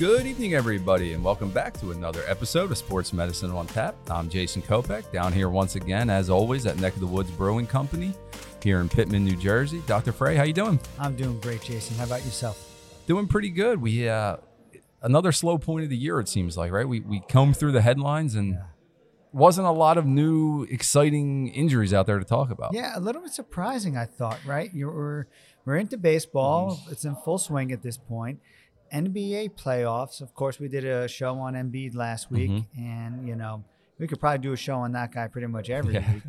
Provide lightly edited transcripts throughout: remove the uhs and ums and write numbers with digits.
Good evening, everybody, and welcome back to another episode of Sports Medicine on Tap. I'm Jason Kopech, down here once again, as always, at Neck of the Woods Brewing Company here in Pittman, New Jersey. Dr. Frey, how you doing? I'm doing great, Jason. How about yourself? Doing pretty good. We another slow point of the year, it seems like, right? We combed through the headlines and wasn't a lot of new, exciting injuries out there to talk about. Yeah, a little bit surprising, I thought, right? We're into baseball. It's in full swing at this point. NBA playoffs. Of course, we did a show on Embiid last week, and you know we could probably do a show on that guy pretty much every week.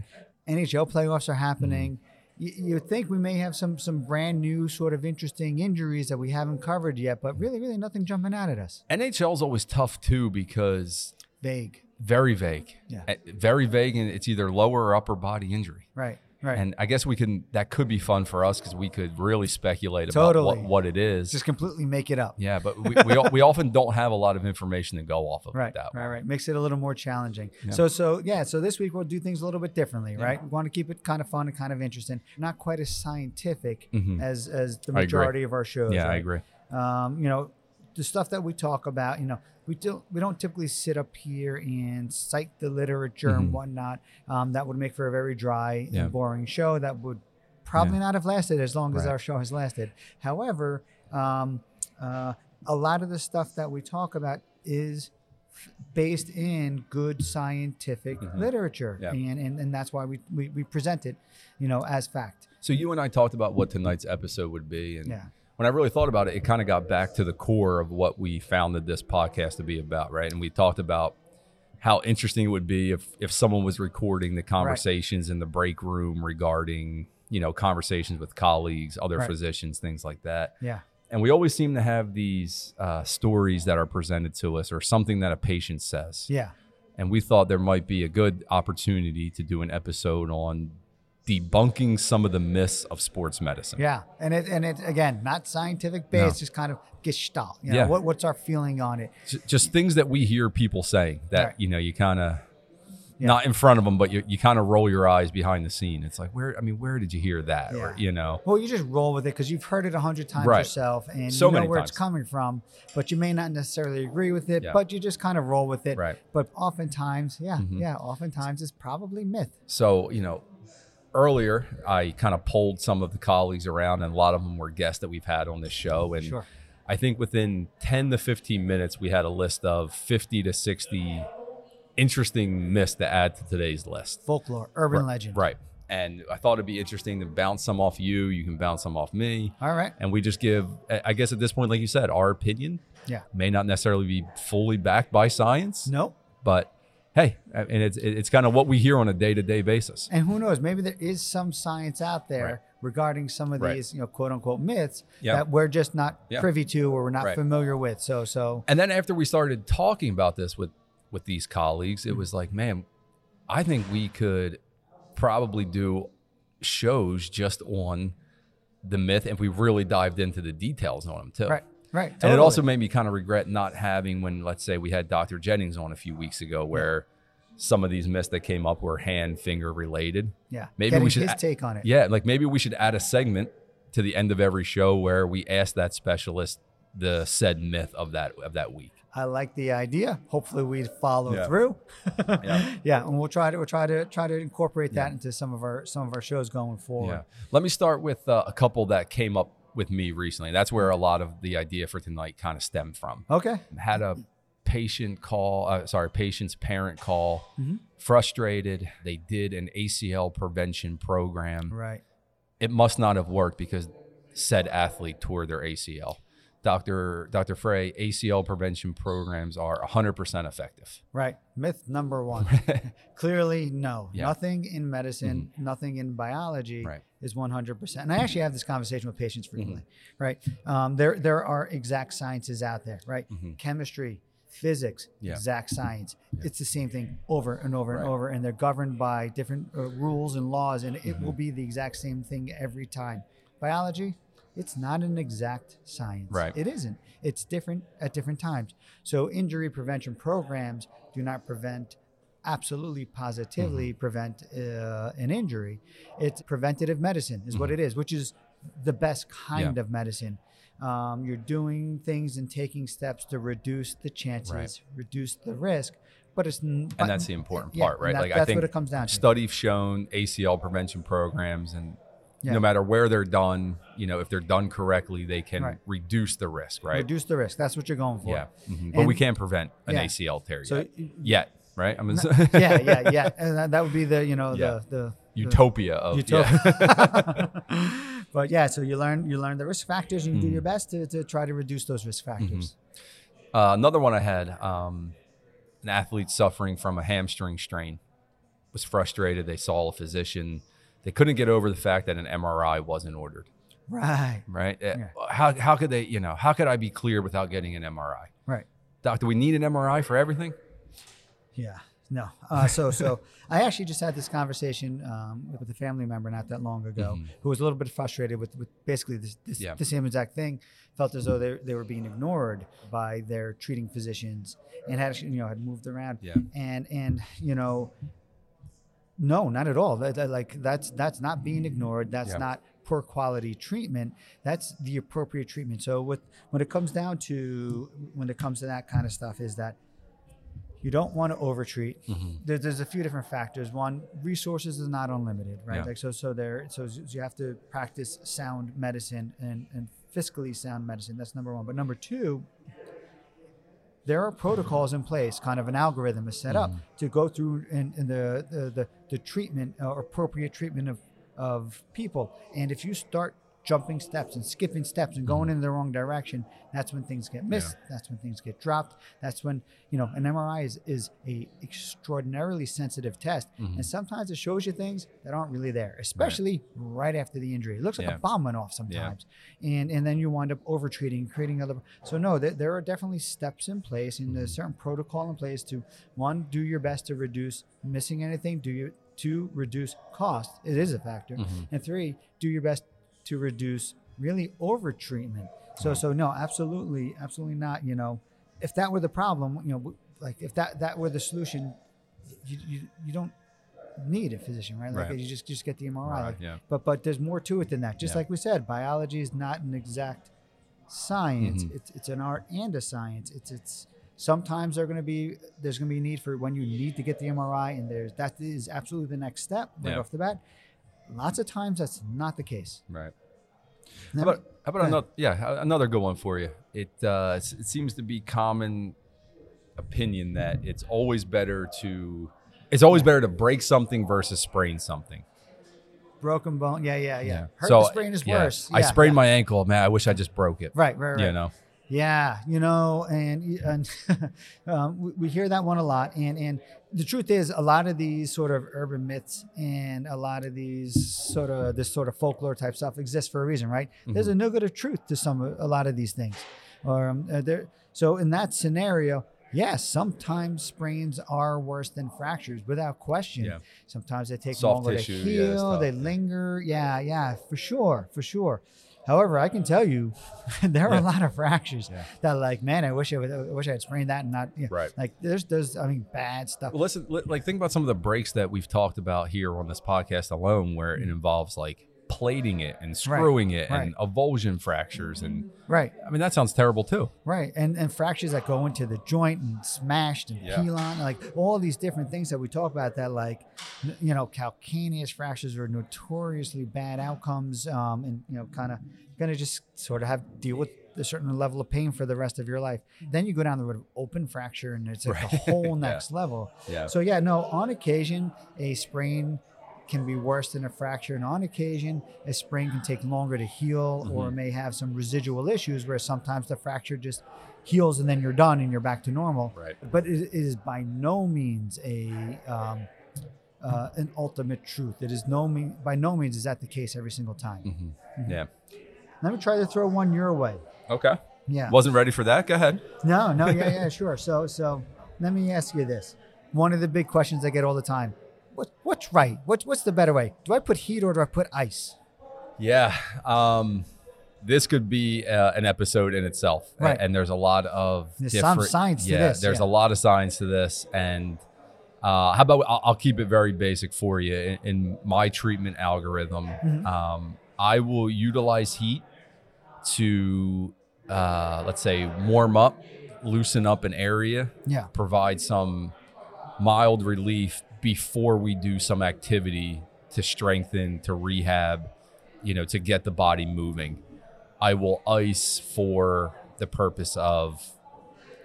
NHL playoffs are happening. You think we may have some brand new sort of interesting injuries that we haven't covered yet, but really nothing jumping out at us. NHL is always tough too because vague, very vague, very vague, and it's either lower or upper body injury. Right. And I guess that could be fun for us because we could really speculate about what it is. Just completely make it up. Yeah, but we often don't have a lot of information to go off of that way. Right. Makes it a little more challenging. Yeah. So this week we'll do things a little bit differently, right? We want to keep it kind of fun and kind of interesting. Not quite as scientific as the majority of our shows. Yeah, right? I agree. You know, the stuff that we talk about, you know, we don't typically sit up here and cite the literature and whatnot. That would make for a very dry and boring show that would probably not have lasted as long as our show has lasted. However, a lot of the stuff that we talk about is based in good scientific literature. Yeah. And that's why we present it, you know, as fact. So you and I talked about what tonight's episode would be. And when I really thought about it, it kind of got back to the core of what we founded this podcast to be about, right? And we talked about how interesting it would be if someone was recording the conversations in the break room regarding, you know, conversations with colleagues, other physicians, things like that. Yeah. And we always seem to have these stories that are presented to us or something that a patient says. Yeah. And we thought there might be a good opportunity to do an episode on debunking some of the myths of sports medicine. Yeah, and it again, not scientific based, just kind of gestalt. You know, what's our feeling on it? Just things that we hear people saying that you know you kind of not in front of them, but you kind of roll your eyes behind the scene. It's like where did you hear that? Or you know, well, you just roll with it because you've heard it 100 times yourself, and you know where it's coming from, but you may not necessarily agree with it. But you just kind of roll with it. Right. But oftentimes, oftentimes it's probably myth. So you know. Earlier, I kind of polled some of the colleagues around, and a lot of them were guests that we've had on this show. And I think within 10 to 15 minutes, we had a list of 50 to 60 interesting myths to add to today's list. Folklore, urban legend. Right. And I thought it'd be interesting to bounce some off you. You can bounce some off me. All right. And we just give, I guess at this point, like you said, our opinion may not necessarily be fully backed by science. Nope. But hey, and it's kind of what we hear on a day-to-day basis. And who knows, maybe there is some science out there regarding some of these, you know, quote-unquote myths that we're just not privy to or we're not familiar with. So. And then after we started talking about this with these colleagues, it was like, man, I think we could probably do shows just on the myth if we really dived into the details on them too. Right. Totally. And it also made me kind of regret not having when, let's say, we had Dr. Jennings on a few weeks ago where some of these myths that came up were hand-finger related. Yeah. Maybe we should take on it. Yeah. Like maybe we should add a segment to the end of every show where we ask that specialist the said myth of that week. I like the idea. Hopefully we follow through. And we'll try to incorporate that into some of our shows going forward. Yeah. Let me start with a couple that came up with me recently. That's where a lot of the idea for tonight kind of stemmed from. Okay. Had a patient's parent call, frustrated. They did an ACL prevention program. Right. It must not have worked because said athlete tore their ACL. Dr. Frey, ACL prevention programs are 100% effective. Right. Myth number one. Clearly, no. Yeah. Nothing in medicine, nothing in biology is 100%. And I actually have this conversation with patients frequently, right? There are exact sciences out there, right? Chemistry, physics, exact science. Yeah. It's the same thing over and over and over, and they're governed by different rules and laws, and it will be the exact same thing every time. Biology, it's not an exact science. Right. It isn't. It's different at different times. So injury prevention programs do not prevent, absolutely positively prevent an injury. It's preventative medicine is what it is, which is the best kind of medicine. You're doing things and taking steps to reduce the chances, reduce the risk. But it's and that's the important part, right? Like I think what it comes down to. Studies shown ACL prevention programs, and no matter where they're done, you know, if they're done correctly, they can reduce the risk, right? Reduce the risk. That's what you're going for. Yeah, but we can't prevent an ACL tear yet, right? I mean, yeah. And that would be the the utopia of But yeah, so you learn the risk factors, and you do your best to try to reduce those risk factors. Another one I had. An athlete suffering from a hamstring strain was frustrated. They saw a physician. They couldn't get over the fact that an MRI wasn't ordered. Right. Yeah. How could they, how could I be cleared without getting an MRI? Right. Doctor, we need an MRI for everything? Yeah. No. So I actually just had this conversation with a family member not that long ago who was a little bit frustrated with basically this the same exact thing, felt as though they were being ignored by their treating physicians and had moved around. Yeah. And no, not at all. That's not being ignored. That's not poor quality treatment. That's the appropriate treatment. So when it comes to that kind of stuff is that you don't want to overtreat. There's a few different factors. One, resources is not unlimited, right? Yeah. Like so you have to practice sound medicine and fiscally sound medicine. That's number one. But number two, there are protocols in place. Kind of an algorithm is set up to go through in the treatment or appropriate treatment of people. And if you start jumping steps and skipping steps and going in the wrong direction, that's when things get missed. Yeah. That's when things get dropped. That's when, an MRI is a extraordinarily sensitive test. And sometimes it shows you things that aren't really there, especially right after the injury. It looks like a bomb went off sometimes. Yeah. And then you wind up over-treating, creating other. So no, there are definitely steps in place and a certain protocol in place to, one, do your best to reduce missing anything. Two, reduce cost. It is a factor. And three, do your best to reduce really overtreatment. So no, absolutely not. If that were the problem, if that were the solution, you don't need a physician, right? Like you just get the MRI. Right, yeah. But there's more to it than that. Just like we said, biology is not an exact science. It's an art and a science. It's sometimes there's going to be a need for when you need to get the MRI, and that is absolutely the next step right off the bat. Lots of times that's not the case. Right. How about another good one for you? It seems to be common opinion that it's always better to break something versus sprain something. Broken bone. Yeah. Hurt so, the sprain is worse. Yeah. I sprained my ankle. Man, I wish I just broke it. Right. Yeah. And we hear that one a lot. And the truth is a lot of these sort of urban myths and a lot of these sort of folklore type stuff exists for a reason, right? There's a nugget of truth to a lot of these things. So in that scenario, sometimes sprains are worse than fractures without question. Yeah. Sometimes they take longer to heal, they linger. Yeah, for sure. However, I can tell you, there are a lot of fractures that, like, man, I wish I had sprained that and not. Like, there's bad stuff. Well, listen, think about some of the breaks that we've talked about here on this podcast alone, where it involves like plating it and screwing it and avulsion fractures and. I mean, that sounds terrible too. And fractures that go into the joint and smashed and pilon, like all these different things that we talk about that, like, calcaneus fractures are notoriously bad outcomes, and kind of going to just sort of deal with a certain level of pain for the rest of your life. Then you go down the road of open fracture, and it's like the whole next level. So on occasion a sprain can be worse than a fracture, and on occasion a sprain can take longer to heal or may have some residual issues where sometimes the fracture just heals and then you're done and you're back to normal. But it is by no means an ultimate truth. It is by no means is that the case every single time. Yeah. Let me try to throw one your way. Okay. Yeah. Wasn't ready for that. Go ahead. No. Yeah. Sure. So let me ask you this. One of the big questions I get all the time. What's right? What's the better way? Do I put heat or do I put ice? Yeah. This could be an episode in itself. And there's a lot of science to this. There's a lot of science to this. And how about I'll keep it very basic for you. In my treatment algorithm, I will utilize heat to, let's say, warm up, loosen up an area, yeah, provide some mild relief before we do some activity to strengthen, to rehab, you know, to get the body moving. I will ice for the purpose of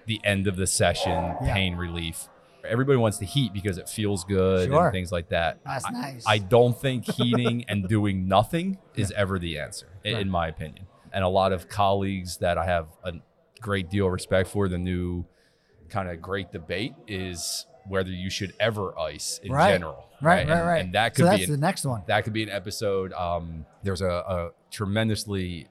the end of the session, yeah, pain relief. Everybody wants to heat because it feels good, sure, and things like that. That's nice. I don't think heating and doing nothing is ever the answer, right, in my opinion. And a lot of colleagues that I have a great deal of respect for, the new kind of great debate is whether you should ever ice in general. Right. And that could be the next one. That could be an episode. There's a tremendously...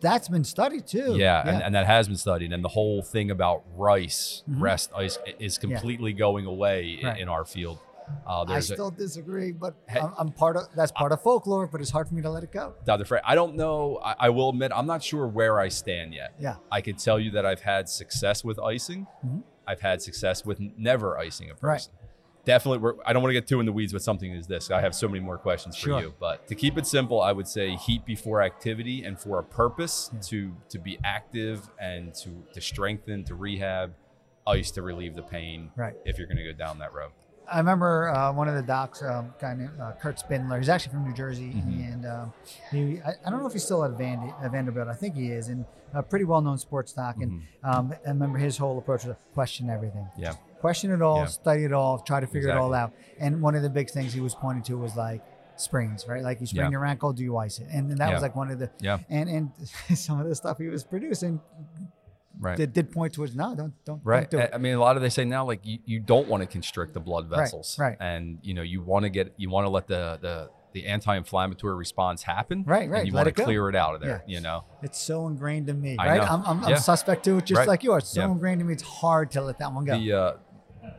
that's been studied too. Yeah, yeah. And that has been studied. And the whole thing about rice, mm-hmm, rest, ice is completely going away in our field. I still disagree, but I'm part of folklore, but it's hard for me to let it go. Dr. Frey, I don't know. I will admit, I'm not sure where I stand yet. Yeah. I could tell you that I've had success with icing. Mm-hmm. I've had success with never icing a person. Right. Definitely, I don't want to get too in the weeds with something as this. I have so many more questions for you, but to keep it simple, I would say heat before activity and for a purpose, to be active and to strengthen, to rehab, ice to relieve the pain, if you're going to go down that road. I remember one of the docs, guy named Kurt Spindler. He's actually from New Jersey, mm-hmm, and I don't know if he's still at Vanderbilt. I think he is, and a pretty well-known sports doc. And I remember his whole approach was question everything. Yeah. Question it all, study it all, try to figure it all out. And one of the big things he was pointing to was like sprains, right? Like you sprain your ankle, do you ice it? And that was like one of the and some of the stuff he was producing. Right. That did point towards don't do it. I mean, a lot of they say now, like you don't want to constrict the blood vessels, right. And you want to let the anti-inflammatory response happen, right. And you want to clear it out of there. Yeah. It's so ingrained in me, right? I'm suspect to it, just like you are. It's so ingrained in me. It's hard to let that one go.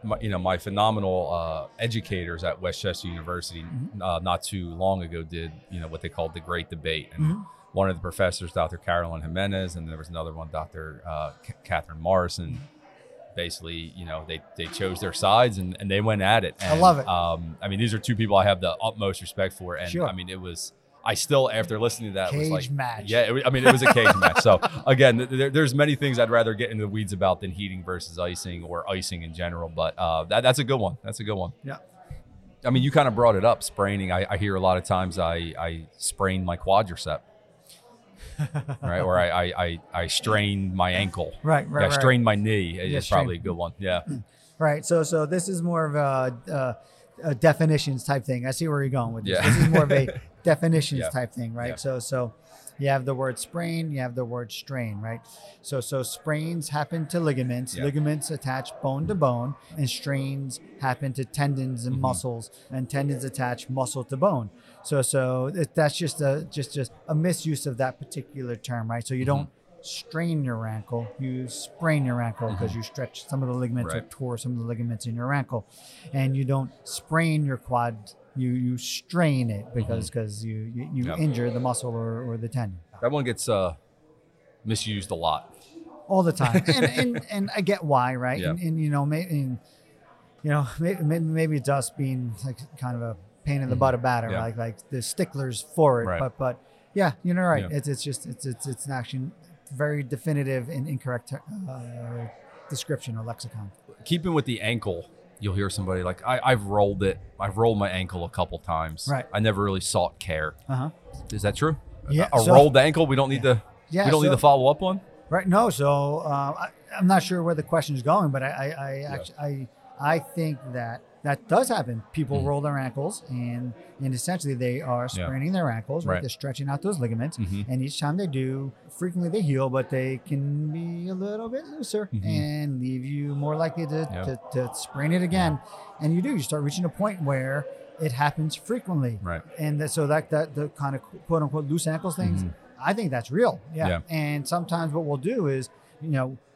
My phenomenal educators at Westchester University, mm-hmm, not too long ago did what they called the Great Debate, and. Mm-hmm. One of the professors, Dr. Carolyn Jimenez, and there was another one, Dr. Catherine Morrison. Basically, they chose their sides and they went at it. And, I love it. These are two people I have the utmost respect for. And it was, I still, after listening to that, cage was like, match. Yeah, it was a cage match. So again, there's many things I'd rather get into the weeds about than heating versus icing or icing in general. But that's a good one. That's a good one. Yeah. You kind of brought it up, spraining. I hear a lot of times I sprained my quadricep. Right, or I strained my ankle. Right. I strained my knee. It's probably a good one. Yeah. Right. So this is more of a definitions type thing. I see where you're going with this. Yeah. This is more of a definitions type thing, right? Yeah. So you have the word sprain, you have the word strain, right? So sprains happen to ligaments. Yeah. Ligaments attach bone to bone, and strains happen to tendons and mm-hmm. muscles, and tendons attach muscle to bone. So that's just a misuse of that particular term, right? So you don't strain your ankle, you sprain your ankle because you stretch some of the ligaments or tore some of the ligaments in your ankle. And you don't sprain your quad, you strain it because you injure the muscle or the tendon. That one gets misused a lot. All the time. and I get why, right? Yeah. Maybe it's us being like kind of a pain in the butt about it, like the sticklers for it, but right. Yeah. It's an action, very definitive and incorrect description or lexicon. Keeping with the ankle, you'll hear somebody like, I've rolled my ankle a couple times. Right. I never really sought care. Is that true? Yeah. A rolled ankle, we don't need the follow up on. Right. No. So I'm not sure where the question is going, but I think that does happen. People roll their ankles and essentially they are spraining their ankles, right? They're stretching out those ligaments. Mm-hmm. And each time they do, frequently they heal, but they can be a little bit looser and leave you more likely to sprain it again. Yeah. And you start reaching a point where it happens frequently. Right. And so the kind of quote unquote loose ankles things, I think that's real. Yeah. And sometimes what we'll do is,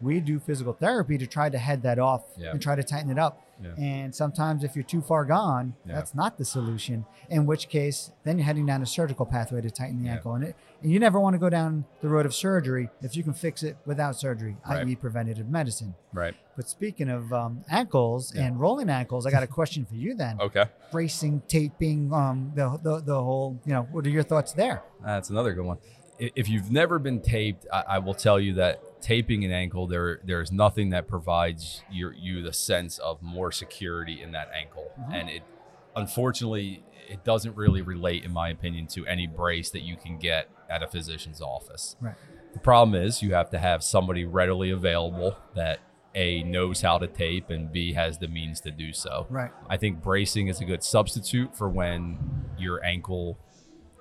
we do physical therapy to try to head that off and try to tighten it up. Yeah. And sometimes if you're too far gone, that's not the solution, in which case then you're heading down a surgical pathway to tighten the ankle. And you never want to go down the road of surgery if you can fix it without surgery, i.e. preventative medicine. Right. But speaking of ankles and rolling ankles, I got a question for you then. Okay. Bracing, taping, the whole, what are your thoughts there? That's another good one. if you've never been taped, I will tell you that taping an ankle, there's nothing that provides you the sense of more security in that ankle. Mm-hmm. And it, unfortunately, it doesn't really relate, in my opinion, to any brace that you can get at a physician's office. Right. The problem is you have to have somebody readily available that A, knows how to tape, and B, has the means to do so. Right. I think bracing is a good substitute for when your ankle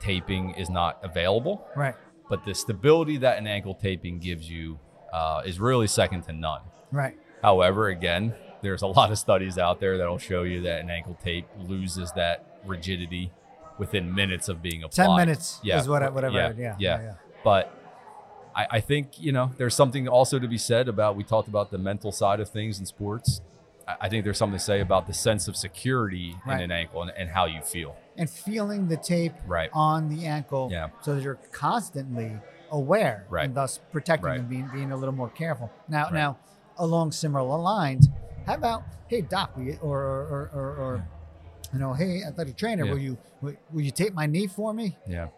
taping is not available. Right. But the stability that an ankle taping gives you is really second to none. Right. However, again, there's a lot of studies out there that'll show you that an ankle tape loses that rigidity within minutes of being applied. 10 minutes is whatever. Yeah. But I think, there's something also to be said about, we talked about the mental side of things in sports. I think there's something to say about the sense of security in an ankle and how you feel. And feeling the tape on the ankle so that you're constantly aware and thus protecting and being a little more careful. Now, along similar lines, how about, hey, doc, or hey, athletic trainer, will you tape my knee for me? Yeah.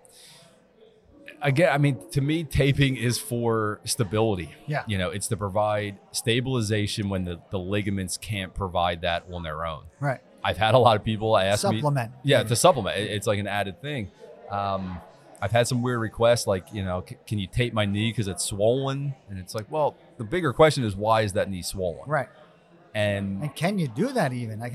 Again, to me, taping is for stability. Yeah. It's to provide stabilization when the ligaments can't provide that on their own. Right. I've had a lot of people ask me. Supplement. Yeah, to supplement. It's like an added thing. I've had some weird requests like, can you tape my knee because it's swollen? And it's like, well, the bigger question is, why is that knee swollen? Right. And can you do that even? Like,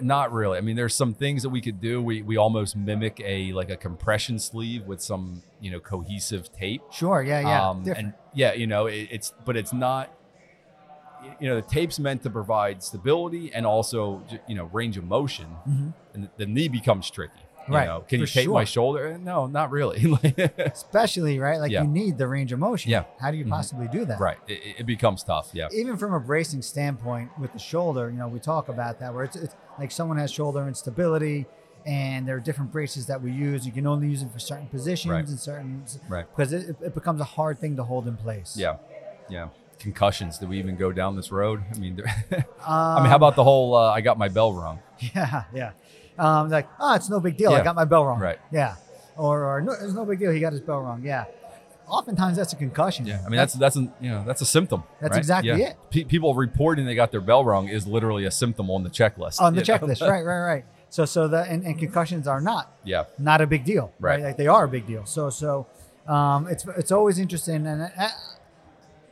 not really. There's some things that we could do. We almost mimic a compression sleeve with some, cohesive tape. Sure. Yeah. Different. And but it's not, the tape's meant to provide stability and also, range of motion, mm-hmm. and the knee becomes tricky. Can you tape my shoulder? No, not really. Especially, right? You need the range of motion. Yeah. How do you possibly do that? Right. It becomes tough. Yeah. Even from a bracing standpoint with the shoulder, we talk about that where it's like someone has shoulder instability and there are different braces that we use. You can only use it for certain positions and certain, because it becomes a hard thing to hold in place. Yeah. Yeah. Concussions. Did we even go down this road? How about the whole, I got my bell rung. Yeah. Yeah. It's no big deal. Yeah. I got my bell wrong. Right. Yeah. Or no, it's no big deal. He got his bell wrong. Yeah. Oftentimes that's a concussion. Yeah. That's a symptom. That's exactly it. People reporting they got their bell wrong is literally a symptom on the checklist. On the checklist. Right. So and concussions are not a big deal. Right. Like they are a big deal. So it's always interesting. And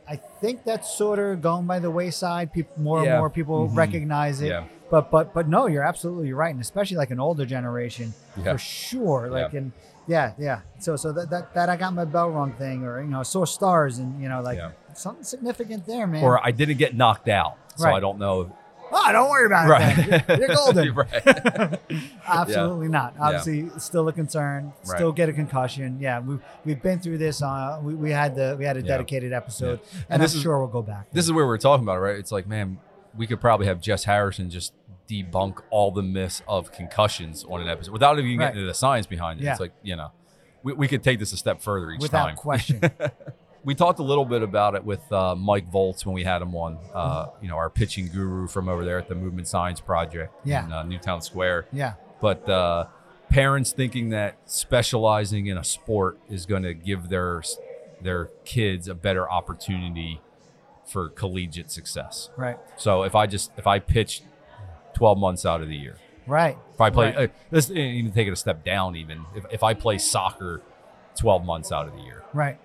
I think that's sort of going by the wayside. More and more people recognize it. Yeah. But no, you're absolutely right, and especially like an older generation for sure. So that I got my bell rung thing, or sore stars, and something significant there, man. Or I didn't get knocked out, so I don't know. Oh, don't worry about it. Then. You're golden. Absolutely not. Obviously, still a concern. Still get a concussion. Yeah, we've been through this. We had a dedicated episode, and I'm sure we'll go back. This is where we're talking about, right? It's like, man, we could probably have Jess Harrison just debunk all the myths of concussions on an episode without even getting into the science behind it. Yeah. It's like, we could take this a step further without time. Question. We talked a little bit about it with Mike Voltz when we had him on, our pitching guru from over there at the Movement Science Project in Newtown Square. Yeah. But parents thinking that specializing in a sport is going to give their kids a better opportunity for collegiate success. Right. So if I pitched 12 months out of the year. Right. If I play, let's even take it a step down even. If I play soccer 12 months out of the year. Right.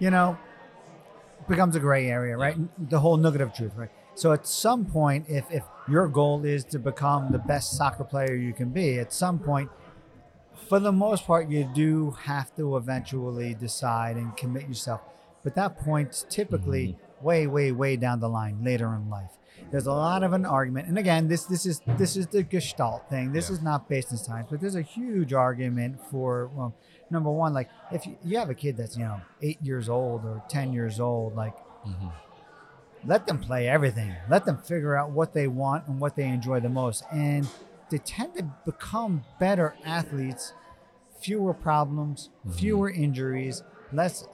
It becomes a gray area, right? Yeah. The whole nugget of truth, right? So at some point, if your goal is to become the best soccer player you can be, at some point, for the most part, you do have to eventually decide and commit yourself. But that point's typically way down the line later in life. There's a lot of an argument, and again, this is the Gestalt thing. This is not based in science, but there's a huge argument for, well, number one, like if you have a kid that's 8 years old or 10 years old, like let them play everything, let them figure out what they want and what they enjoy the most, and they tend to become better athletes, fewer problems, fewer injuries, less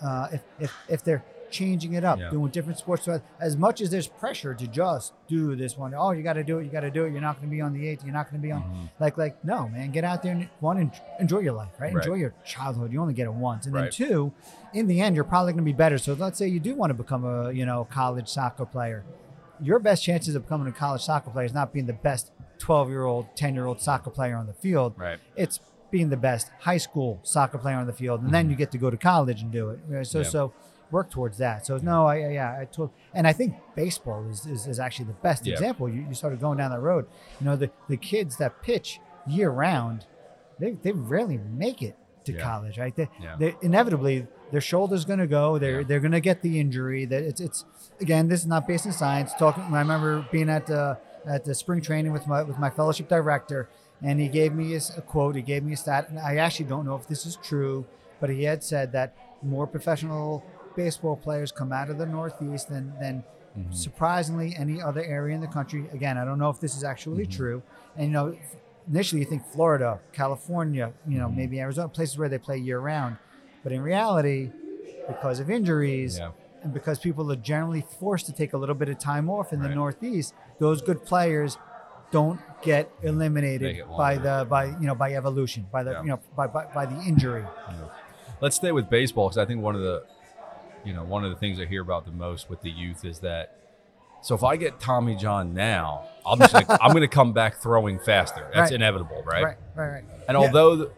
if they're changing it up, doing different sports. So as much as there's pressure to just do this one, oh, you got to do it, you got to do it. You're not going to be on the eighth. You're not going to be on like, no, man, get out there and one, enjoy your life, right? Enjoy your childhood. You only get it once. And then two, in the end, you're probably going to be better. So let's say you do want to become a, you know, college soccer player. Your best chances of becoming a college soccer player is not being the best 12-year-old, 10-year-old soccer player on the field. Right. It's being the best high school soccer player on the field, and then you get to go to college and do it. So, so work towards that. So no, I think baseball is actually the best example. You started going down that road. You know, the kids that pitch year round, they rarely make it to college, right? They inevitably their shoulder's going to go. They're going to get the injury. That it's again, this is not based in science. I remember being at the spring training with my fellowship director. And he gave me a quote, he gave me a stat, and I actually don't know if this is true, but he had said that more professional baseball players come out of the Northeast than surprisingly any other area in the country. Again, I don't know if this is actually true. And, you know, initially you think Florida, California, you know, maybe Arizona, places where they play year round. But in reality, because of injuries and because people are generally forced to take a little bit of time off in the Northeast, those good players don't get eliminated by evolution, by the by the injury. Yeah. Let's stay with baseball, because I think one of the things I hear about the most with the youth is that, so if I get Tommy John now, I'm going to come back throwing faster. That's inevitable, right? Right. And although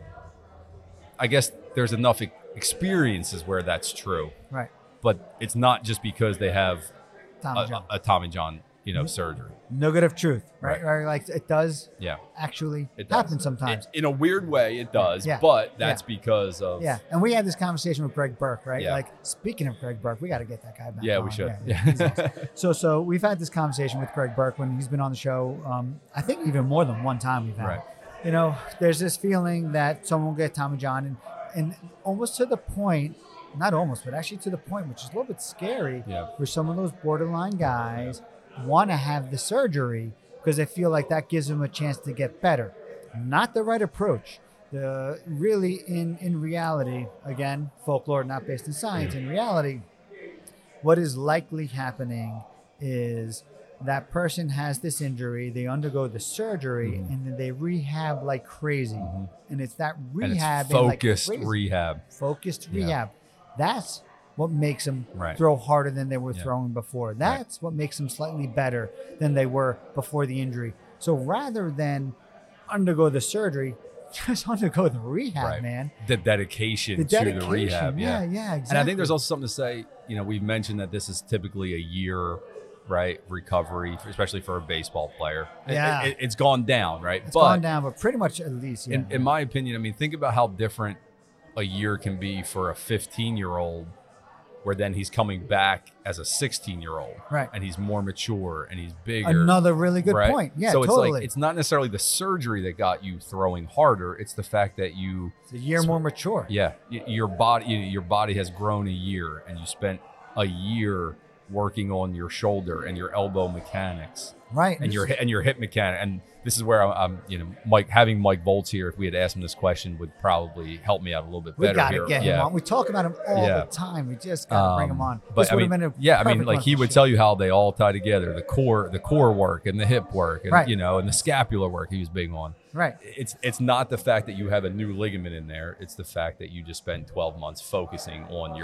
I guess there's enough experiences where that's true, right? But it's not just because they have a Tommy John, you know, surgery. Nugget of truth, right? Like it does actually happen sometimes. It, in a weird way, it does, but that's because of... Yeah, and we had this conversation with Greg Burke, right? Yeah. Like, speaking of Greg Burke, we got to get that guy back on. We should. So we've had this conversation with Greg Burke when he's been on the show, I think even more than one time we've had. Right. You know, there's this feeling that someone will get Tommy John, and almost to the point, not almost, but actually to the point, which is a little bit scary, where some of those borderline guys... want to have the surgery because they feel like that gives them a chance to get better. Not the right approach. Really in reality, again, folklore not based in science, in reality, what is likely happening is that person has this injury, they undergo the surgery, and then they rehab like crazy. And it's that rehab. And it's focused like rehab. Focused rehab. That's what makes them throw harder than they were throwing before. That's what makes them slightly better than they were before the injury. So rather than undergo the surgery, just undergo the rehab, man. The dedication to the rehab. Yeah, exactly. And I think there's also something to say, you know, we've mentioned that this is typically a year, right, recovery, especially for a baseball player. Yeah. It's gone down, right? But pretty much at least. Yeah. In my opinion, I mean, think about how different a year can be for a 15-year-old where then he's coming back as a 16-year-old, right? And he's more mature and he's bigger. Another really good point. Yeah, so totally. It's like, it's not necessarily the surgery that got you throwing harder. It's the fact that it's a year more mature. Yeah, your body has grown a year, and you spent a year working on your shoulder and your elbow mechanics, right? And your hip mechanic. And this is where I'm, you know, Mike Voltz here, if we had asked him this question, would probably help me out a little bit better. We got to get him on. We talk about him all the time. We just got to bring him on. But I mean, he would tell you how they all tie together, the core work and the hip work, and you know, and the scapular work he was big on. Right. It's not the fact that you have a new ligament in there. It's the fact that you just spend 12 months focusing on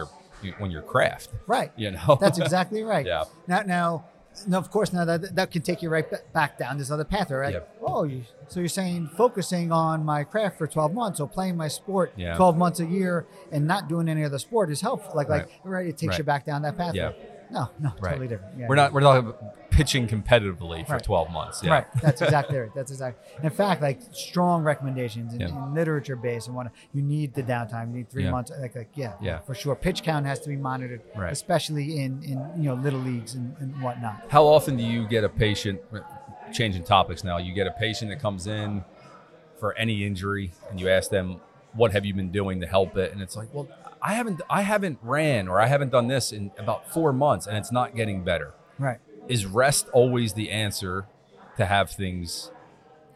your craft. Right. You know, that's exactly right. Yeah. Now. No, of course. Now that can take you right back down this other path, right? Yep. Oh, so you're saying focusing on my craft for 12 months, or playing my sport 12 months a year, and not doing any other sport is helpful. It takes you back down that path. Yeah. No, totally different. Yeah, we're not pitching competitively for 12 months. Yeah. Right. That's exactly right. In fact, like strong recommendations in literature based and you need the downtime. You need 3 months. For sure. Pitch count has to be monitored, especially in you know, little leagues and whatnot. How often do you get a patient, changing topics now, you get a patient that comes in for any injury and you ask them, what have you been doing to help it? And it's like, well, I haven't ran, or I haven't done this in about 4 months, and it's not getting better. Right. Is rest always the answer to have things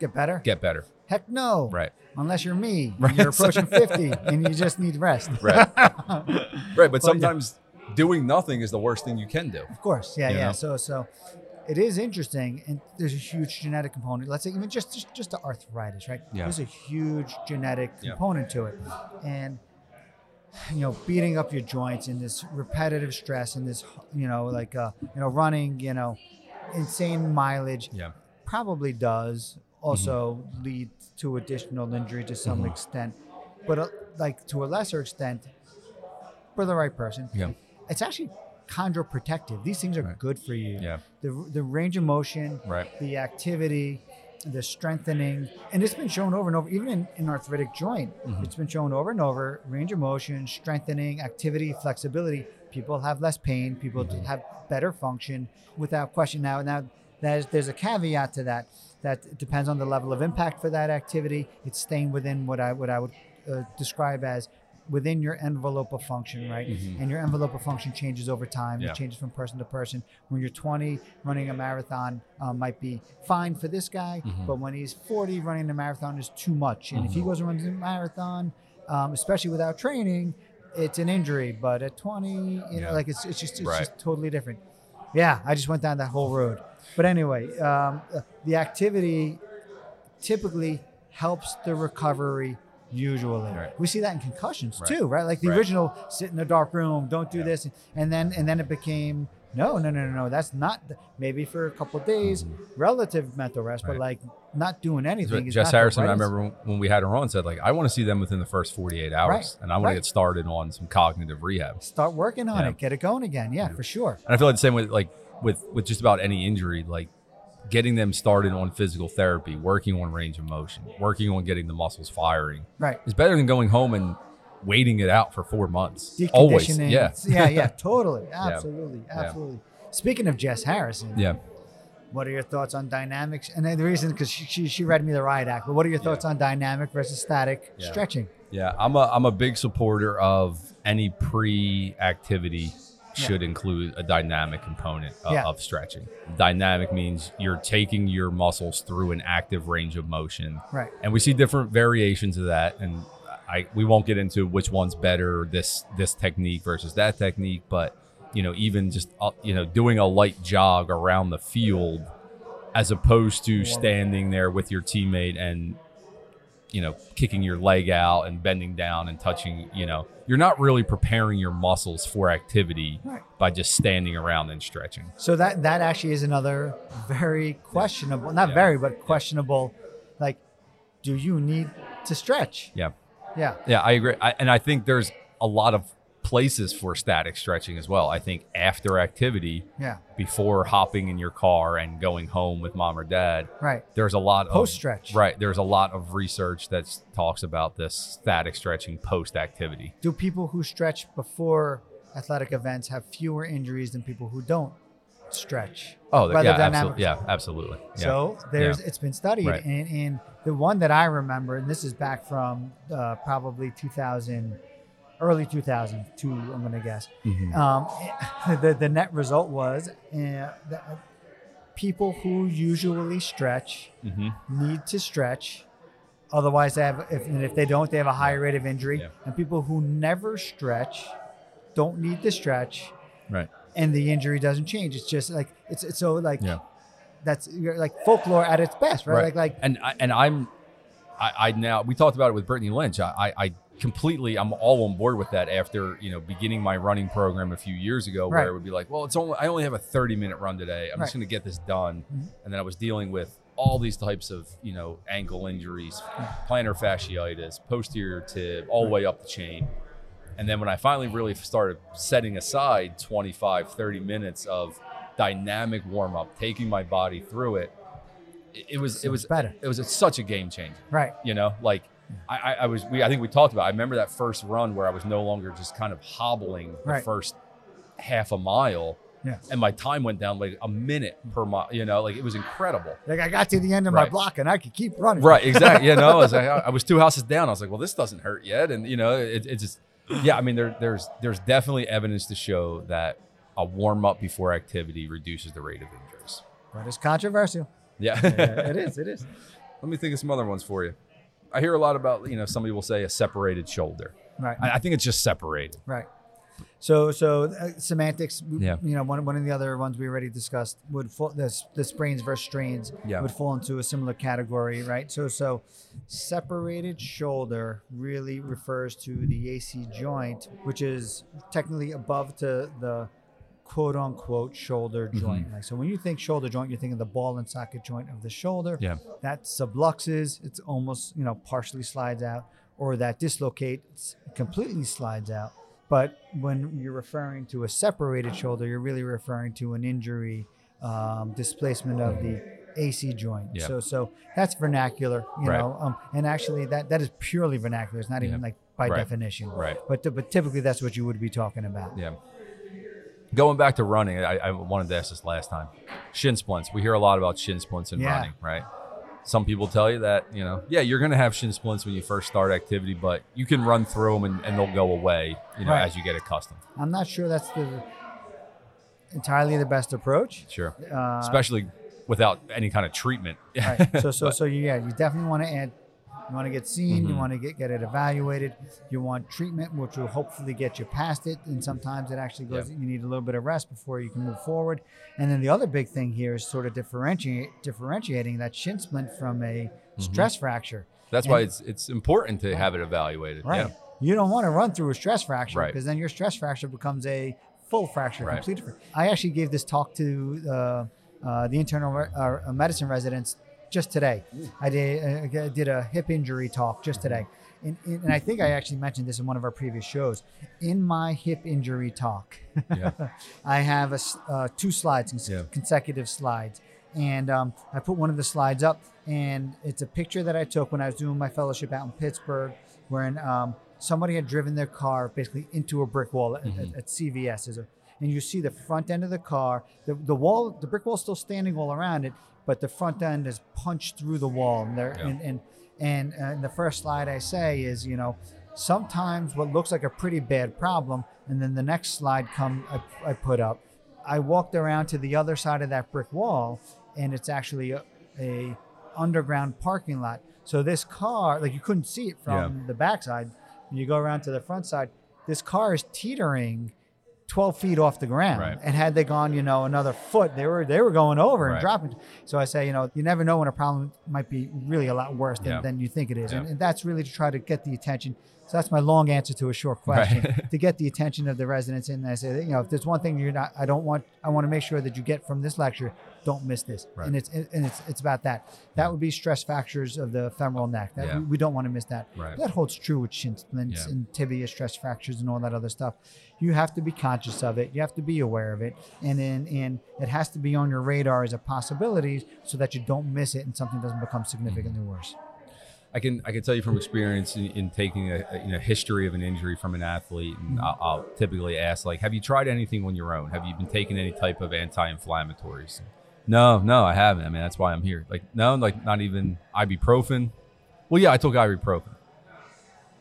get better? Heck no. Right. Unless you're me, and you're approaching 50 and you just need rest. Right. But sometimes doing nothing is the worst thing you can do. Of course. Yeah. Yeah. Know? So it is interesting. And there's a huge genetic component. Let's say even just to arthritis, right? Yeah. There's a huge genetic component to it. And, you know, beating up your joints in this repetitive stress and this, running, insane mileage probably does also lead to additional injury to some extent, but to a lesser extent for the right person. Yeah. It's actually chondroprotective. These things are good for you. Yeah. The range of motion, the activity, the strengthening, and it's been shown over and over, even in arthritic joint, it's been shown over and over, range of motion, strengthening, activity, flexibility. People have less pain. People have better function without question. Now there's a caveat to that. That depends on the level of impact for that activity. It's staying within what I would describe as within your envelope of function, right? Mm-hmm. And your envelope of function changes over time. Yeah. It changes from person to person. When you're 20, running a marathon might be fine for this guy, but when he's 40, running a marathon is too much. And if he goes and runs a marathon, especially without training, it's an injury. But at 20, it's just totally different. Yeah, I just went down that whole road. But anyway, the activity typically helps the recovery usually. Right. We see that in concussions too, right? Like the original sit in a dark room, don't do this. And then it became, no. That's not, maybe for a couple of days, relative mental rest, but like not doing anything. Jess Harrison, I remember when we had her on, said like, I want to see them within the first 48 hours and I want to get started on some cognitive rehab. Start working on it, get it going again. Yeah, for sure. And I feel like the same with with just about any injury, like getting them started on physical therapy, working on range of motion, working on getting the muscles firing. Right. It's better than going home and waiting it out for 4 months. Always. Yeah. Yeah. Totally. Absolutely. Yeah. Absolutely. Yeah. Speaking of Jess Harrison. Yeah. What are your thoughts on dynamics? And the reason, because she read me the riot act, but what are your thoughts on dynamic versus static stretching? Yeah. I'm a big supporter of any pre-activity should include a dynamic component of stretching. Dynamic means you're taking your muscles through an active range of motion. Right. And we see different variations of that. And we won't get into which one's better, this technique versus that technique. But, even just, doing a light jog around the field as opposed to standing there with your teammate and, kicking your leg out and bending down and touching, you're not really preparing your muscles for activity by just standing around and stretching. So that actually is another very questionable, questionable, like, do you need to stretch? Yeah. Yeah. Yeah, I agree. And I think there's a lot of places for static stretching as well. I think after activity, before hopping in your car and going home with mom or dad, there's a lot post stretch. Right, there's a lot of research that talks about this static stretching post activity. Do people who stretch before athletic events have fewer injuries than people who don't stretch? Oh, absolutely. Yeah. So there's it's been studied, and the one that I remember, and this is back from probably 2000. Early 2002, I'm going to guess. Mm-hmm. The net result was that people who usually stretch need to stretch. Otherwise, they have, if they don't, they have a higher rate of injury. Yeah. And people who never stretch don't need to stretch. Right. And the injury doesn't change. It's just like, it's so like, that's like folklore at its best, right? And we talked about it with Brittany Lynch. I'm all on board with that after, beginning my running program a few years ago where it would be like, well, I only have a 30-minute run today. I'm just going to get this done. Mm-hmm. And then I was dealing with all these types of, ankle injuries, plantar fasciitis, posterior tib, all the way up the chain. And then when I finally really started setting aside 25, 30 minutes of dynamic warm up, taking my body through it, it was better. It was such a game changer. Right. I think we talked about it. I remember that first run where I was no longer just kind of hobbling the first half a mile, and my time went down like a minute per mile. It was incredible. Like I got to the end of my block and I could keep running. Right, exactly. I was two houses down. I was like, well, this doesn't hurt yet, and there's definitely evidence to show that a warm up before activity reduces the rate of injuries. But it's controversial. Yeah, it is. Let me think of some other ones for you. I hear a lot about, somebody will say a separated shoulder. Right. I think it's just separated. Right. So semantics, yeah. You know, one of the other ones we already discussed would fall, the sprains versus strains yeah. would fall into a similar category, right? So separated shoulder really refers to the AC joint, which is technically above to the quote unquote shoulder joint. Mm-hmm. Like, so when you think shoulder joint, you're thinking the ball and socket joint of the shoulder. Yeah. That subluxes, it's almost, you know, partially slides out, or that dislocates, completely slides out. But when you're referring to a separated shoulder, you're really referring to an injury, displacement of the AC joint. Yeah. So that's vernacular, you right. know, and actually that is purely vernacular. It's not even yeah. like by right. definition, right? But typically that's what you would be talking about. Yeah. Going back to running, I wanted to ask this last time. Shin splints. We hear a lot about shin splints in yeah. running, right? Some people tell you that, you know, yeah, you're going to have shin splints when you first start activity, but you can run through them and they'll go away, you know, right. as you get accustomed. I'm not sure that's entirely the best approach. Sure. Especially without any kind of treatment. Right. You definitely want to add, you want to get seen, mm-hmm. you want to get it evaluated. You want treatment, which will hopefully get you past it. And sometimes it actually goes, yep. you need a little bit of rest before you can move forward. And then the other big thing here is sort of differentiating that shin splint from a mm-hmm. stress fracture. That's why it's important to have it evaluated. Right. Yeah. You don't want to run through a stress fracture because then your stress fracture becomes a full fracture. Right. Complete. I actually gave this talk to the internal medicine residents just today. I did a hip injury talk just today. And I think I actually mentioned this in one of our previous shows. In my hip injury talk, yeah. I have two slides, yeah. consecutive slides. And I put one of the slides up, and it's a picture that I took when I was doing my fellowship out in Pittsburgh, wherein somebody had driven their car basically into a brick wall mm-hmm. at CVS. And you see the front end of the car, the brick wall's still standing all around it, but the front end is punched through the wall. And there, yeah. and the first slide I say is, you know, sometimes what looks like a pretty bad problem, and then the next slide I put up. I walked around to the other side of that brick wall, and it's actually a underground parking lot. So this car, like you couldn't see it from yeah. the backside. You go around to the front side. This car is teetering 12 feet off the ground. Right. And had they gone, you know, another foot, they were going over right. and dropping. So I say, you know, you never know when a problem might be really a lot worse than, yeah. than you think it is. Yeah. And that's really to try to get the attention. So that's my long answer to a short question, right. to get the attention of the residents. And I say, you know, if there's one thing I want to make sure that you get from this lecture, don't miss this. Right. And it's about that. That yeah. would be stress fractures of the femoral neck. That yeah. we don't want to miss that. Right. That holds true with shin splints yeah. and tibia stress fractures and all that other stuff. You have to be conscious of it. You have to be aware of it. And it has to be on your radar as a possibility so that you don't miss it and something doesn't become significantly mm-hmm. worse. I can tell you from experience in taking a history of an injury from an athlete, and I'll typically ask, like, have you tried anything on your own? Have you been taking any type of anti-inflammatories? No, I haven't. I mean, that's why I'm here. Like, no, like not even ibuprofen. Well, yeah, I took ibuprofen.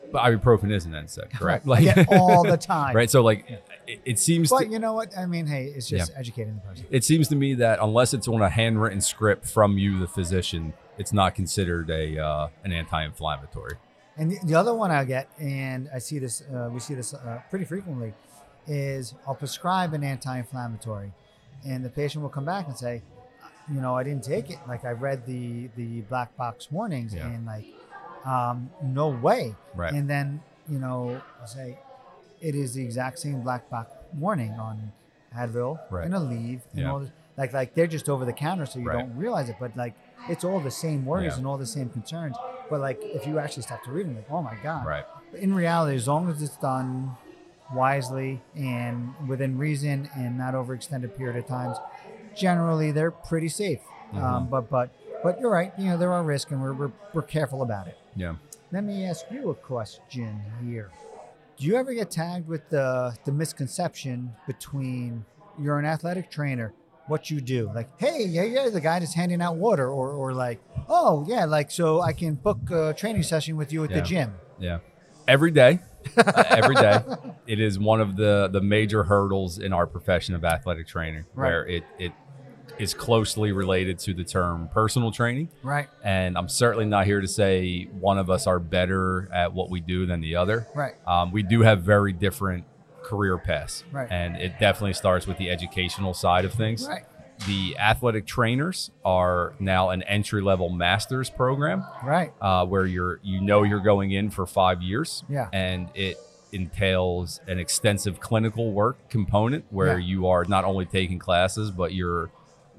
But ibuprofen is an NSAID, correct? Like all the time. Right. So like it seems. But you know what? I mean, hey, it's just yeah. educating the person. It seems to me that unless it's on a handwritten script from you, the physician, it's not considered an anti-inflammatory. And the other one I get, and I see this, we see this pretty frequently, is I'll prescribe an anti-inflammatory, and the patient will come back and say, you know, I didn't take it. Like I read the black box warnings, yeah. and like, no way. Right. And then, you know, I'll say, it is the exact same black box warning on Advil right. and Aleve and yeah. all this. Like they're just over the counter, so you right. don't realize it. But like it's all the same worries yeah. and all the same concerns. But like if you actually stop to read them, like oh my god. Right. But in reality, as long as it's done wisely and within reason and not over extended period of times, generally they're pretty safe. Mm-hmm. But you're right. You know there are risks, and we're careful about it. Yeah. Let me ask you a question here. Do you ever get tagged with the misconception between you're an athletic trainer? What you do, like, hey, yeah, the guy that's handing out water, or like, oh yeah, like, so I can book a training session with you at yeah. the gym. Yeah, every day, it is one of the major hurdles in our profession of athletic training, right. where it is closely related to the term personal training. Right. And I'm certainly not here to say one of us are better at what we do than the other. Right. We do have very different career paths. Right. And it definitely starts with the educational side of things. Right. The athletic trainers are now an entry-level master's program, right? Where you're going in for 5 years, yeah, and it entails an extensive clinical work component where you are not only taking classes, but you're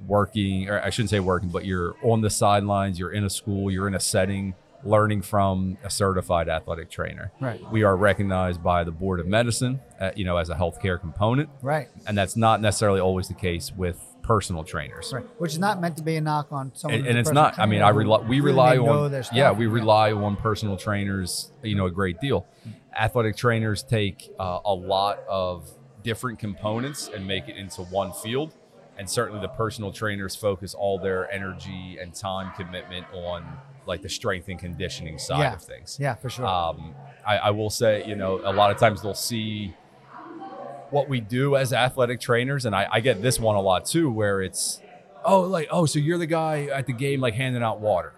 working, or I shouldn't say working, but you're on the sidelines, you're in a school, you're in a setting, learning from a certified athletic trainer. Right. We are recognized by the Board of Medicine, as a healthcare component, right? And that's not necessarily always the case with personal trainers, right, which is not meant to be a knock on someone. And it's not. I mean, we rely on personal trainers, a great deal. Athletic trainers take a lot of different components and make it into one field. And certainly the personal trainers focus all their energy and time commitment on like the strength and conditioning side of things. Yeah, for sure. I will say, a lot of times they'll see what we do as athletic trainers. And I get this one a lot too, where it's, so you're the guy at the game, like handing out water.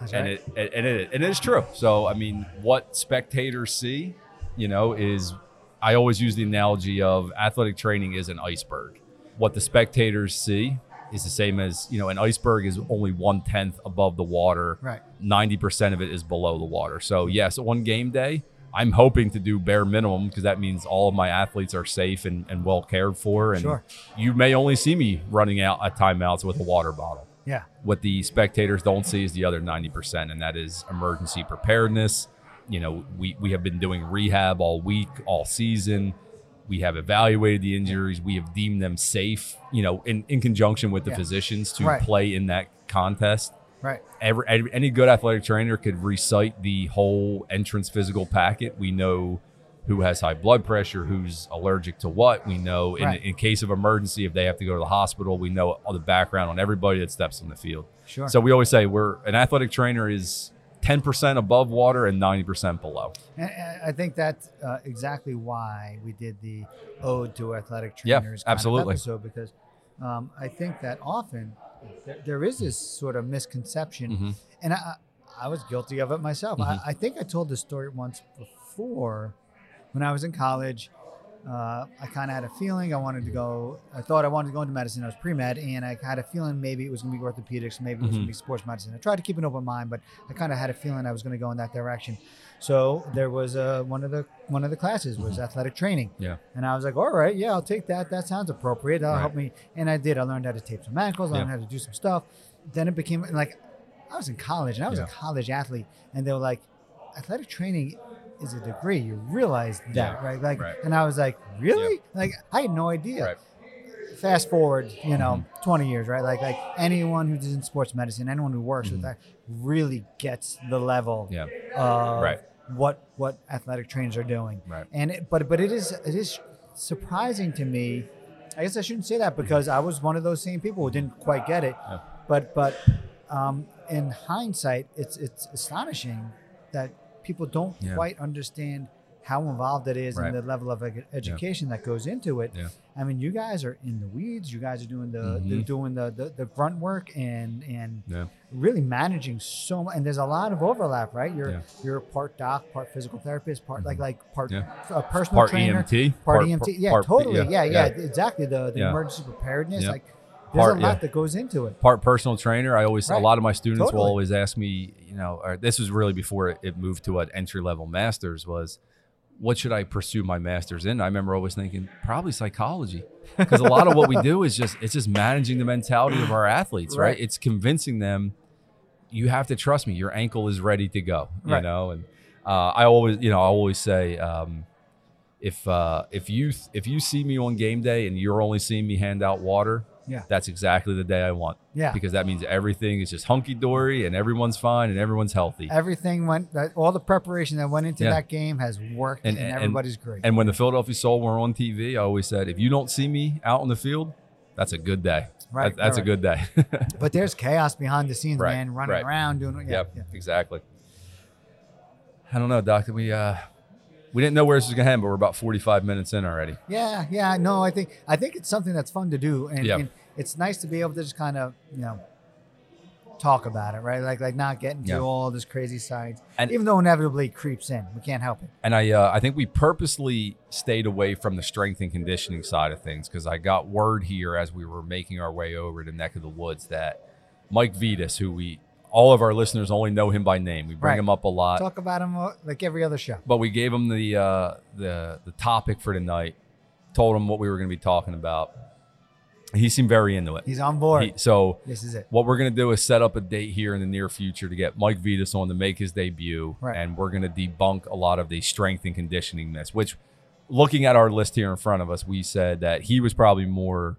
That's and right. It is true. So, I mean, what spectators see, is, I always use the analogy of athletic training is an iceberg. What the spectators see is the same as, an iceberg is only 1/10 above the water. Right. 90% of it is below the water. So yes, on game day, I'm hoping to do bare minimum because that means all of my athletes are safe and well cared for. And sure. You may only see me running out at timeouts with a water bottle. Yeah. What the spectators don't see is the other 90%, and that is emergency preparedness. We have been doing rehab all week, all season. We have evaluated the injuries. We have deemed them safe, in conjunction with the physicians to play in that contest. Right. Any good athletic trainer could recite the whole entrance physical packet. We know who has high blood pressure, who's allergic to what. We know in case of emergency, if they have to go to the hospital, we know all the background on everybody that steps on the field. Sure. So we always say an athletic trainer is 10% above water and 90% below. And I think that's exactly why we did the Ode to Athletic Trainers episode, because I think that often there is this sort of misconception, mm-hmm. and I was guilty of it myself. Mm-hmm. I think I told this story once before. When I was in college, I kind of had a feeling I thought I wanted to go into medicine. I was pre-med, and I had a feeling maybe it was going to be orthopedics, maybe it was going to be sports medicine. I tried to keep an open mind, but I kind of had a feeling I was going to go in that direction. So there was one of the classes was athletic training. Yeah. And I was like, all right, yeah, I'll take that. That sounds appropriate. That'll help me. And I did. I learned how to tape some ankles. I learned how to do some stuff. Then it became like I was in college, and I was a college athlete. And they were like, athletic training is a degree. You realize that, right? Like, and I was like, really? Like, I had no idea. Right. Fast forward, 20 years, right? Like anyone who's in sports medicine, anyone who works with that really gets the level of what athletic trainers are doing. Right. And it is surprising to me. I guess I shouldn't say that because I was one of those same people who didn't quite get it. Yeah. But in hindsight, it's astonishing that people don't quite understand how involved it is and the level of education that goes into it. Yeah. I mean, you guys are in the weeds. You guys are doing the grunt work and really managing so much. And there's a lot of overlap, right? You're part doc, part physical therapist, part personal trainer, part EMT. Yeah, totally. Exactly. The emergency preparedness. Like, there's a lot that goes into it. Part personal trainer. I always, a lot of my students will always ask me, or this was really before it moved to an entry-level master's, was what should I pursue my master's in? I remember always thinking probably psychology, because a lot of what we do is just managing the mentality of our athletes, right? It's convincing them, you have to trust me, your ankle is ready to go, you know? And I always say, if you see me on game day and you're only seeing me hand out water, that's exactly the day I want. Yeah. Because that means everything is just hunky-dory and everyone's fine and everyone's healthy. Everything all the preparation that went into that game has worked and everybody's great. And when the Philadelphia Soul were on TV, I always said, if you don't see me out on the field, that's a good day. Right. That's a good day. But there's chaos behind the scenes, man, running around, doing what exactly. I don't know, Doc. We didn't know where this was going to end, but we're about 45 minutes in already. Yeah. No, I think it's something that's fun to do. And it's nice to be able to just kind of, talk about it, right? Like not getting to all this crazy science, and even though inevitably it creeps in, we can't help it. And I think we purposely stayed away from the strength and conditioning side of things, because I got word here as we were making our way over to Neck of the Woods that Mike Vitas, who all of our listeners only know him by name. We bring him up a lot. Talk about him like every other show. But we gave him the topic for tonight, told him what we were going to be talking about. He seemed very into it. He's on board. So this is it. What we're going to do is set up a date here in the near future to get Mike Vitas on to make his debut. Right. And we're going to debunk a lot of the strength and conditioning myths, which, looking at our list here in front of us, we said that he was probably more...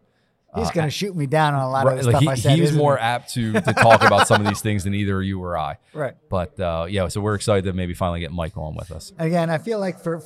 He's going to shoot me down on a lot of the stuff I said. He's more apt to talk about some of these things than either you or I. Right. But so we're excited to maybe finally get Mike on with us. Again, I feel like for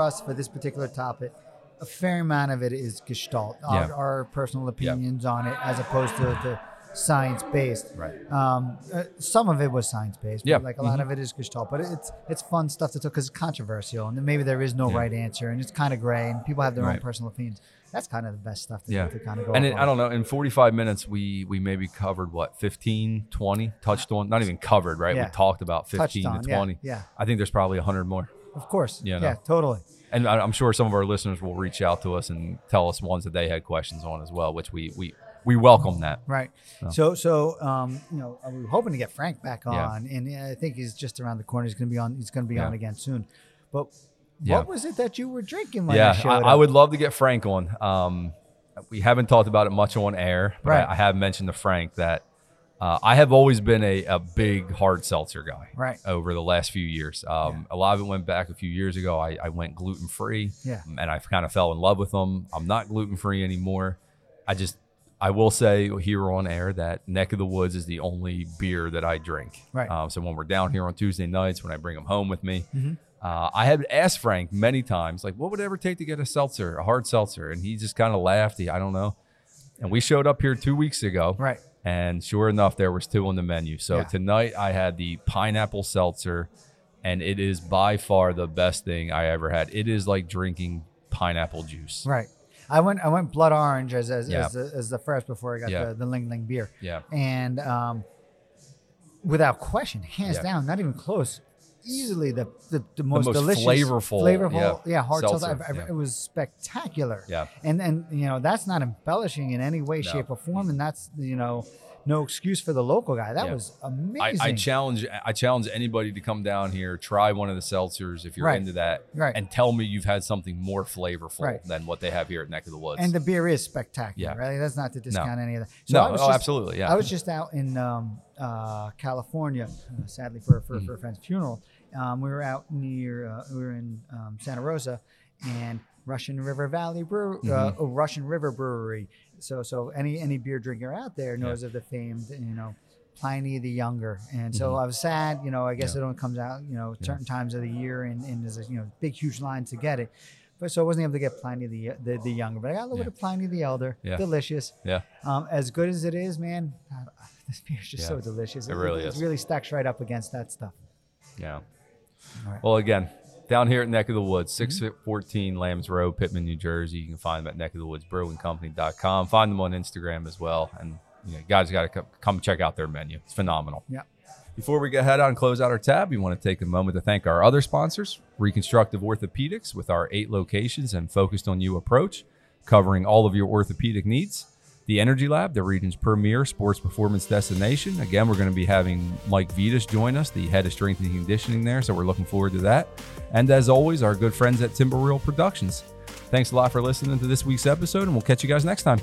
us, for this particular topic, a fair amount of it is gestalt, our personal opinions on it, as opposed to the science-based. Right. Some of it was science-based, but like a lot of it is gestalt. But it's fun stuff to talk, because it's controversial, and maybe there is no right answer, and it's kind of gray, and people have their own personal opinions. That's kind of the best stuff to kind of go. And I don't know, in 45 minutes, we maybe covered what, 15, 20, touched on, not even covered, right? Yeah. We talked about 15 to 20. Yeah. I think there's probably 100 more. Of course. Yeah, totally. And I'm sure some of our listeners will reach out to us and tell us ones that they had questions on as well, which we welcome that. Right. So we were hoping to get Frank back on, and I think he's just around the corner. He's going to be on again soon. But what was it that you were drinking when you showed up? I would love to get Frank on. We haven't talked about it much on air, but I have mentioned to Frank that I have always been a big hard seltzer guy over the last few years. A lot of it went back a few years ago. I went gluten-free and I kind of fell in love with them. I'm not gluten-free anymore. I will say here on air that Neck of the Woods is the only beer that I drink. Right. So when we're down here on Tuesday nights, when I bring them home with me, I had asked Frank many times, like, what would it ever take to get a hard seltzer? And he just kind of laughed. I don't know. And we showed up here 2 weeks ago. Right. And sure enough, there was two on the menu. So tonight I had the pineapple seltzer, and it is by far the best thing I ever had. It is like drinking pineapple juice. Right. I went blood orange as the first before I got the Ling Ling beer. Yeah. And without question, hands down, not even close, easily the most delicious, flavorful hard seltzer. It was spectacular. Yeah. And that's not embellishing in any way, shape, or form, and that's no excuse for the local guy. That was amazing. I challenge anybody to come down here, try one of the seltzers if you're into that, and tell me you've had something more flavorful than what they have here at Neck of the Woods. And the beer is spectacular, right? That's not to discount any of that. So absolutely. Yeah. I was just out in California, sadly for a friend's funeral. We were out near, we were in Santa Rosa, and Russian River Brewery. So any beer drinker out there knows of the famed, Pliny the Younger. And so I was sad, I guess it only comes out, certain times of the year, and there's a big, huge line to get it. But so I wasn't able to get Pliny the Younger, but I got a little bit of Pliny the Elder. Yeah. Delicious. Yeah. As good as it is, man, this beer is just so delicious. It really is. It really stacks right up against that stuff. Yeah. All right. Well, again, down here at Neck of the Woods, 614 Lambs Road, Pittman, New Jersey. You can find them at neckofthewoodsbrewingcompany.com. Find them on Instagram as well. And guys got to come check out their menu. It's phenomenal. Yeah. Before we head on and close out our tab, we want to take a moment to thank our other sponsors, Reconstructive Orthopedics, with our 8 locations and focused on you approach, covering all of your orthopedic needs. The Energy Lab, the region's premier sports performance destination. Again, we're going to be having Mike Vitas join us, the head of strength and conditioning there, so we're looking forward to that. And as always, our good friends at Timber Reel Productions. Thanks a lot for listening to this week's episode, and we'll catch you guys next time.